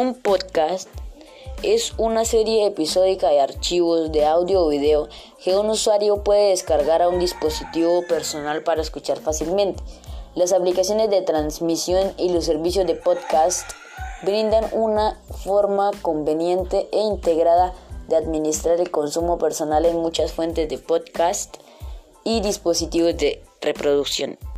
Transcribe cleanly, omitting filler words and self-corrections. Un podcast es una serie episódica de archivos de audio o video que un usuario puede descargar a un dispositivo personal para escuchar fácilmente. Las aplicaciones de transmisión y los servicios de podcast brindan una forma conveniente e integrada de administrar el consumo personal en muchas fuentes de podcast y dispositivos de reproducción.